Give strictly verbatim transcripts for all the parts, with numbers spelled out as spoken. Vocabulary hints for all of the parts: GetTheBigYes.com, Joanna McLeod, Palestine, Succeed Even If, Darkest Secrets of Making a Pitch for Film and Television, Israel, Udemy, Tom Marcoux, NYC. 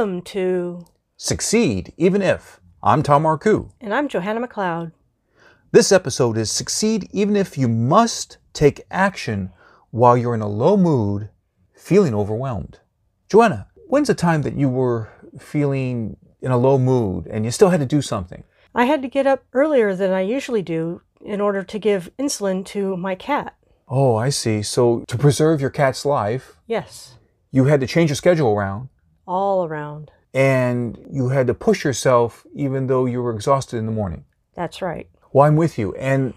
Welcome to Succeed Even If. I'm Tom Marcoux. And I'm Joanna McLeod. This episode is Succeed Even If You Must Take Action While You're in a Low Mood, Feeling Overwhelmed. Joanna, when's the time that you were feeling in a low mood and you still had to do something? I had to get up earlier than I usually do in order to give insulin to my cat. Oh, I see. So to preserve your cat's life. Yes. You had to change your schedule around. All around. And you had to push yourself even though you were exhausted in the morning. That's right. Well, I'm with you. And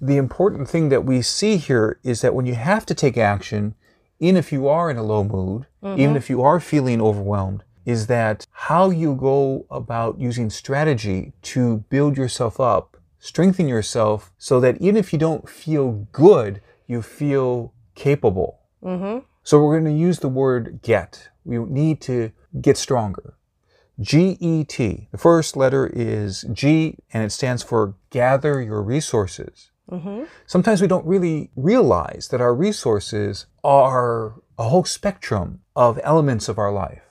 the important thing that we see here is that when you have to take action, even if you are in a low mood, mm-hmm. even if you are feeling overwhelmed, is that how you go about using strategy to build yourself up, strengthen yourself, so that even if you don't feel good, you feel capable. Mm-hmm. So we're going to use the word get. We need to get stronger. G E T. The first letter is G, and it stands for gather your resources. Mm-hmm. Sometimes we don't really realize that our resources are a whole spectrum of elements of our life.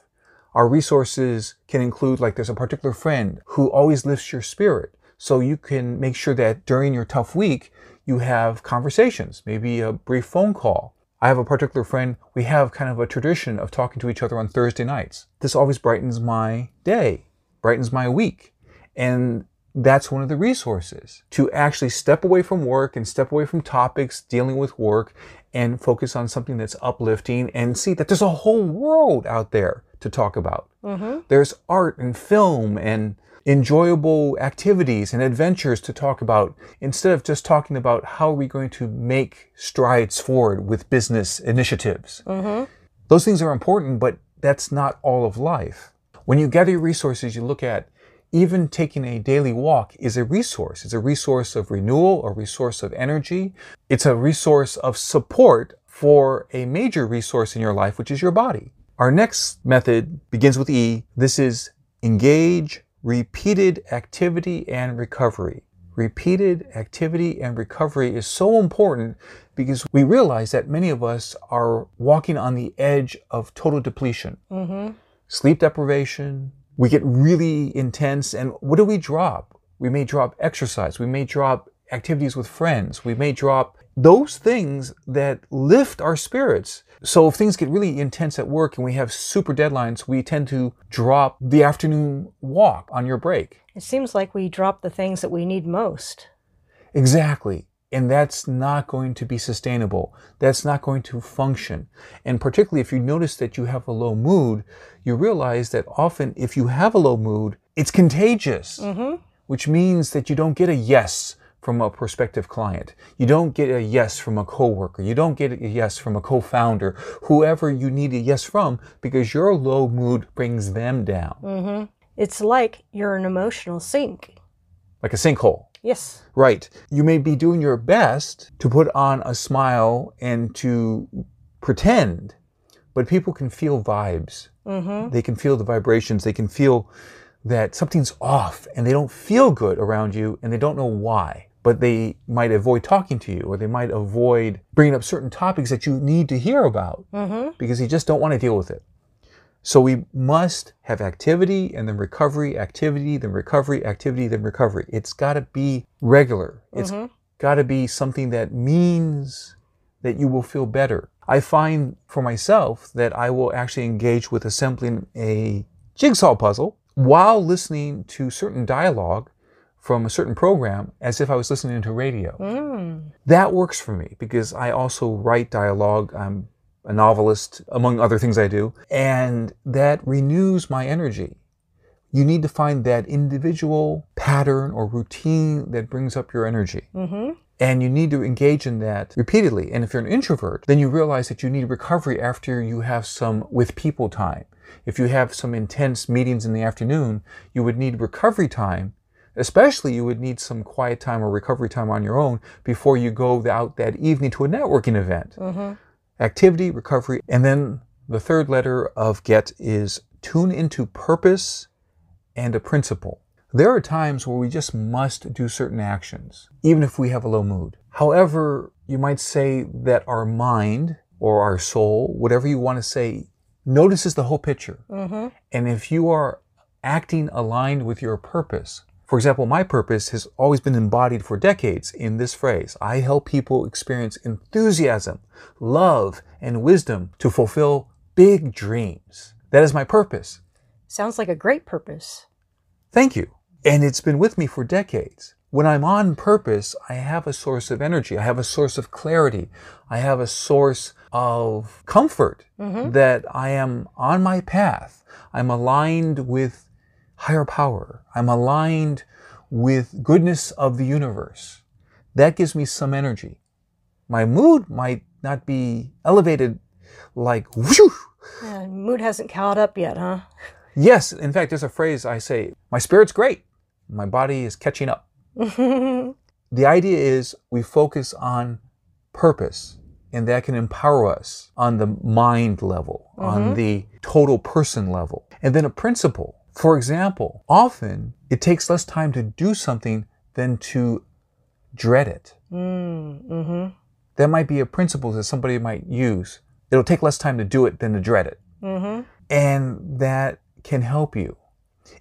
Our resources can include, like, there's a particular friend who always lifts your spirit. So you can make sure that during your tough week, you have conversations, maybe a brief phone call. I have a particular friend, we have kind of a tradition of talking to each other on Thursday nights. This always brightens my day, brightens my week. And that's one of the resources, to actually step away from work and step away from topics dealing with work and focus on something that's uplifting and see that there's a whole world out there to talk about. Mm-hmm. There's art and film and enjoyable activities and adventures to talk about, instead of just talking about how are we going to make strides forward with business initiatives. Mm-hmm. Those things are important, but that's not all of life. When you gather your resources, you look at even taking a daily walk is a resource. It's a resource of renewal, a resource of energy. It's a resource of support for a major resource in your life, which is your body. Our next method begins with E. This is engage repeated activity and recovery. Repeated activity and recovery is so important because we realize that many of us are walking on the edge of total depletion. Mm-hmm. Sleep deprivation, we get really intense, and what do we drop? We may drop exercise, we may drop activities with friends, we may drop those things that lift our spirits. So if things get really intense at work and we have super deadlines, we tend to drop the afternoon walk on your break. It seems like we drop the things that we need most. Exactly. And that's not going to be sustainable. That's not going to function. And particularly if you notice that you have a low mood, you realize that often if you have a low mood, it's contagious, mm-hmm. which means that you don't get a yes from a prospective client. You don't get a yes from a coworker. You don't get a yes from a co-founder, whoever you need a yes from, because your low mood brings them down. Mm-hmm. It's like you're an emotional sink. Like a sinkhole. Yes. Right. You may be doing your best to put on a smile and to pretend, but people can feel vibes. Mm-hmm. They can feel the vibrations. They can feel that something's off and they don't feel good around you and they don't know why. But they might avoid talking to you, or they might avoid bringing up certain topics that you need to hear about, mm-hmm. because you just don't want to deal with it. So we must have activity and then recovery, activity, then recovery, activity, then recovery. It's got to be regular. It's mm-hmm. got to be something that means that you will feel better. I find for myself that I will actually engage with assembling a jigsaw puzzle while listening to certain dialogue from a certain program as if I was listening to radio. Mm. That works for me because I also write dialogue. I'm a novelist, among other things I do, and that renews my energy. You need to find that individual pattern or routine that brings up your energy. Mm-hmm. And you need to engage in that repeatedly. And if you're an introvert, then you realize that you need recovery after you have some with people time. If you have some intense meetings in the afternoon, you would need recovery time. Especially you would need some quiet time or recovery time on your own before you go out that evening to a networking event. Mm-hmm. Activity, recovery, and then the third letter of get is tune into purpose and a principle. There are times where we just must do certain actions, even if we have a low mood. However, you might say that our mind or our soul, whatever you want to say, notices the whole picture. Mm-hmm. And if you are acting aligned with your purpose, for example, my purpose has always been embodied for decades in this phrase. I help people experience enthusiasm, love, and wisdom to fulfill big dreams. That is my purpose. Sounds like a great purpose. Thank you. And it's been with me for decades. When I'm on purpose, I have a source of energy. I have a source of clarity. I have a source of comfort mm-hmm. that I am on my path. I'm aligned with higher power. I'm aligned with goodness of the universe. That gives me some energy. My mood might not be elevated like whoosh. Yeah, mood hasn't caught up yet, huh? Yes. In fact, there's a phrase I say, my spirit's great. My body is catching up. The idea is we focus on purpose, and that can empower us on the mind level, mm-hmm. on the total person level. And then a principle. For example, often it takes less time to do something than to dread it. Mm-hmm. That might be a principle that somebody might use. It'll take less time to do it than to dread it. Mm-hmm. And that can help you.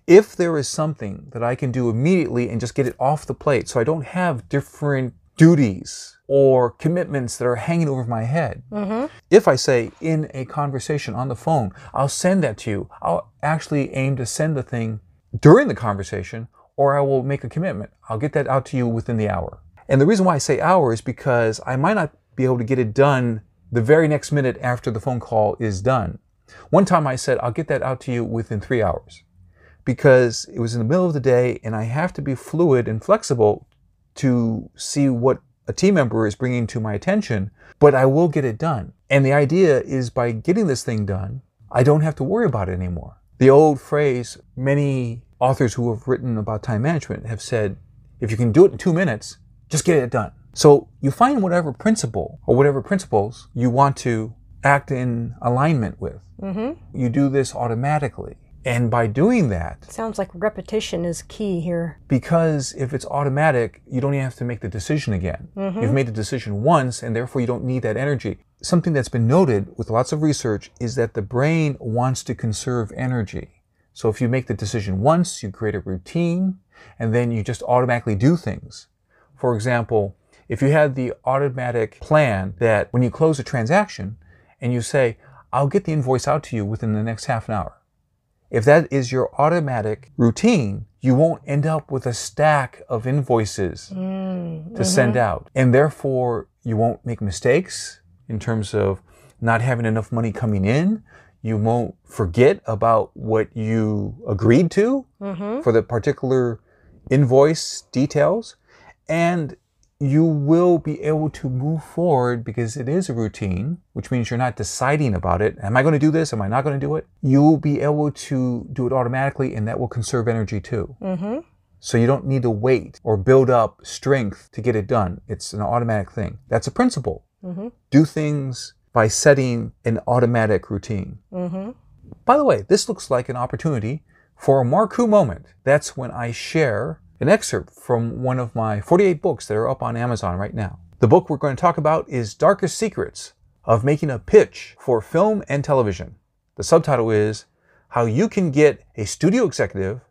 If there is something that I can do immediately and just get it off the plate so I don't have different duties or commitments that are hanging over my head. Mm-hmm. If I say in a conversation on the phone, I'll send that to you, I'll actually aim to send the thing during the conversation, or I will make a commitment. I'll get that out to you within the hour. And the reason why I say hour is because I might not be able to get it done the very next minute after the phone call is done. One time I said, I'll get that out to you within three hours because it was in the middle of the day and I have to be fluid and flexible to see what a team member is bringing to my attention, but I will get it done. And the idea is by getting this thing done, I don't have to worry about it anymore. The old phrase, many authors who have written about time management have said, if you can do it in two minutes, just get it done. So you find whatever principle or whatever principles you want to act in alignment with. Mm-hmm. You do this automatically. And by doing that... Sounds like repetition is key here. Because if it's automatic, you don't even have to make the decision again. Mm-hmm. You've made the decision once, and therefore you don't need that energy. Something that's been noted with lots of research is that the brain wants to conserve energy. So if you make the decision once, you create a routine, and then you just automatically do things. For example, if you had the automatic plan that when you close a transaction, and you say, I'll get the invoice out to you within the next half an hour. If that is your automatic routine, you won't end up with a stack of invoices mm, to mm-hmm. send out. And therefore, you won't make mistakes in terms of not having enough money coming in. You won't forget about what you agreed to mm-hmm. for the particular invoice details. And you will be able to move forward because it is a routine, which means you're not deciding about it. Am I going to do this? Am I not going to do it? You'll be able to do it automatically, and that will conserve energy too. Mm-hmm. So you don't need to wait or build up strength to get it done. It's an automatic thing. That's a principle. Mm-hmm. Do things by setting an automatic routine. Mm-hmm. By the way, this looks like an opportunity for a Marcoux moment. That's when I share an excerpt from one of my forty-eight books that are up on Amazon right now. The book we're going to talk about is Darkest Secrets of Making a Pitch for Film and Television. The subtitle is How You Can Get a Studio Executive,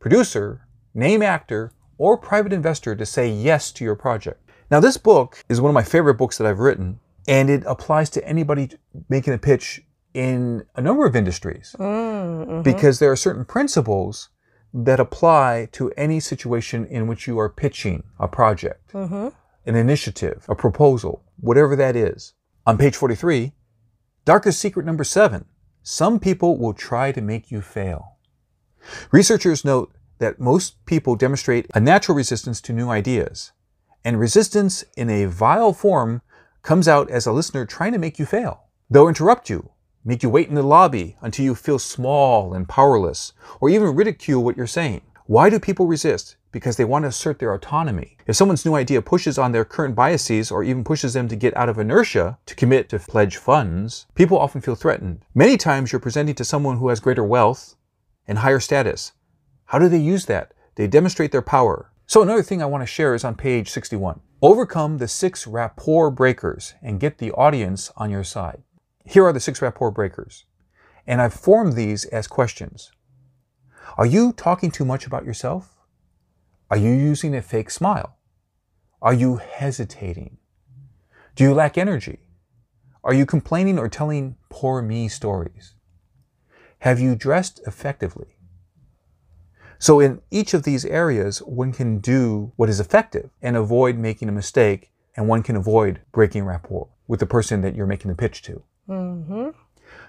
Producer, Name Actor, or Private Investor to Say Yes to Your Project. Now, this book is one of my favorite books that I've written, and it applies to anybody making a pitch in a number of industries mm-hmm. because there are certain principles that apply to any situation in which you are pitching a project, mm-hmm. an initiative, a proposal, whatever that is. On page forty-three, darkest secret number seven, some people will try to make you fail. Researchers note that most people demonstrate a natural resistance to new ideas, and resistance in a vile form comes out as a listener trying to make you fail. They'll interrupt you, make you wait in the lobby until you feel small and powerless, or even ridicule what you're saying. Why do people resist? Because they want to assert their autonomy. If someone's new idea pushes on their current biases or even pushes them to get out of inertia to commit to pledge funds, people often feel threatened. Many times you're presenting to someone who has greater wealth and higher status. How do they use that? They demonstrate their power. So another thing I want to share is on page sixty-one. Overcome the six rapport breakers and get the audience on your side. Here are the six rapport breakers. and I've formed these as questions. Are you talking too much about yourself? Are you using a fake smile? Are you hesitating? Do you lack energy? Are you complaining or telling poor me stories? Have you dressed effectively? So in each of these areas, one can do what is effective and avoid making a mistake, and one can avoid breaking rapport with the person that you're making the pitch to. Mm-hmm.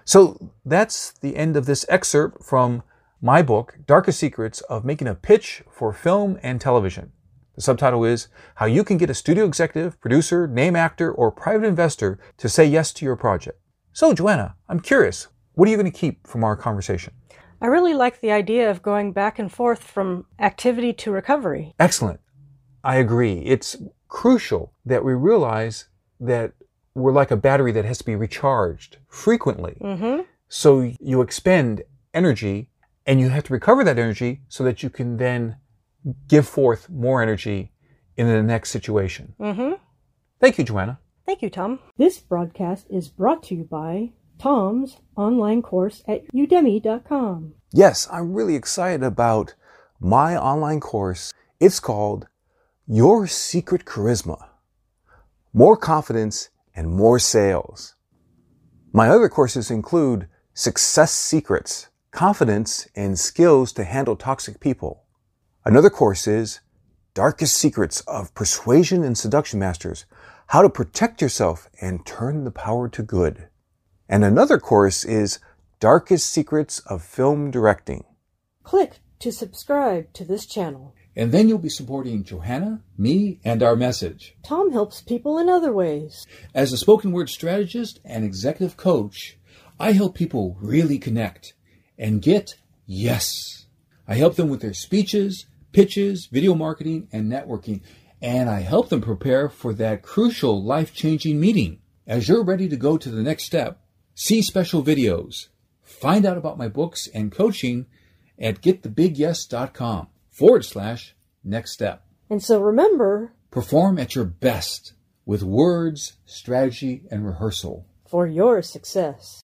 So that's the end of this excerpt from my book, Darkest Secrets of Making a Pitch for Film and Television. The subtitle is How You Can Get a Studio Executive, Producer, Name Actor, or Private Investor to Say Yes to Your Project. So, Joanna, I'm curious, what are you going to keep from our conversation? I really like the idea of going back and forth from activity to recovery. Excellent. I agree. It's crucial that we realize that we're like a battery that has to be recharged frequently. Mm-hmm. So you expend energy, and you have to recover that energy so that you can then give forth more energy in the next situation. Mm-hmm. Thank you, Joanna. Thank you, Tom. This broadcast is brought to you by Tom's online course at udemy dot com. Yes, I'm really excited about my online course. It's called Your Secret Charisma, More Confidence and More Sales. My other courses include Success Secrets, Confidence and Skills to Handle Toxic People. Another course is Darkest Secrets of Persuasion and Seduction Masters, How to Protect Yourself and Turn the Power to Good. And another course is Darkest Secrets of Film Directing. Click to subscribe to this channel. And then you'll be supporting Joanna, me, and our message. Tom helps people in other ways. As a spoken word strategist and executive coach, I help people really connect and get yes. I help them with their speeches, pitches, video marketing, and networking. And I help them prepare for that crucial life-changing meeting. As you're ready to go to the next step, see special videos. Find out about my books and coaching at get the big yes dot com forward slash next step. And so remember, perform at your best with words, strategy, and rehearsal for your success.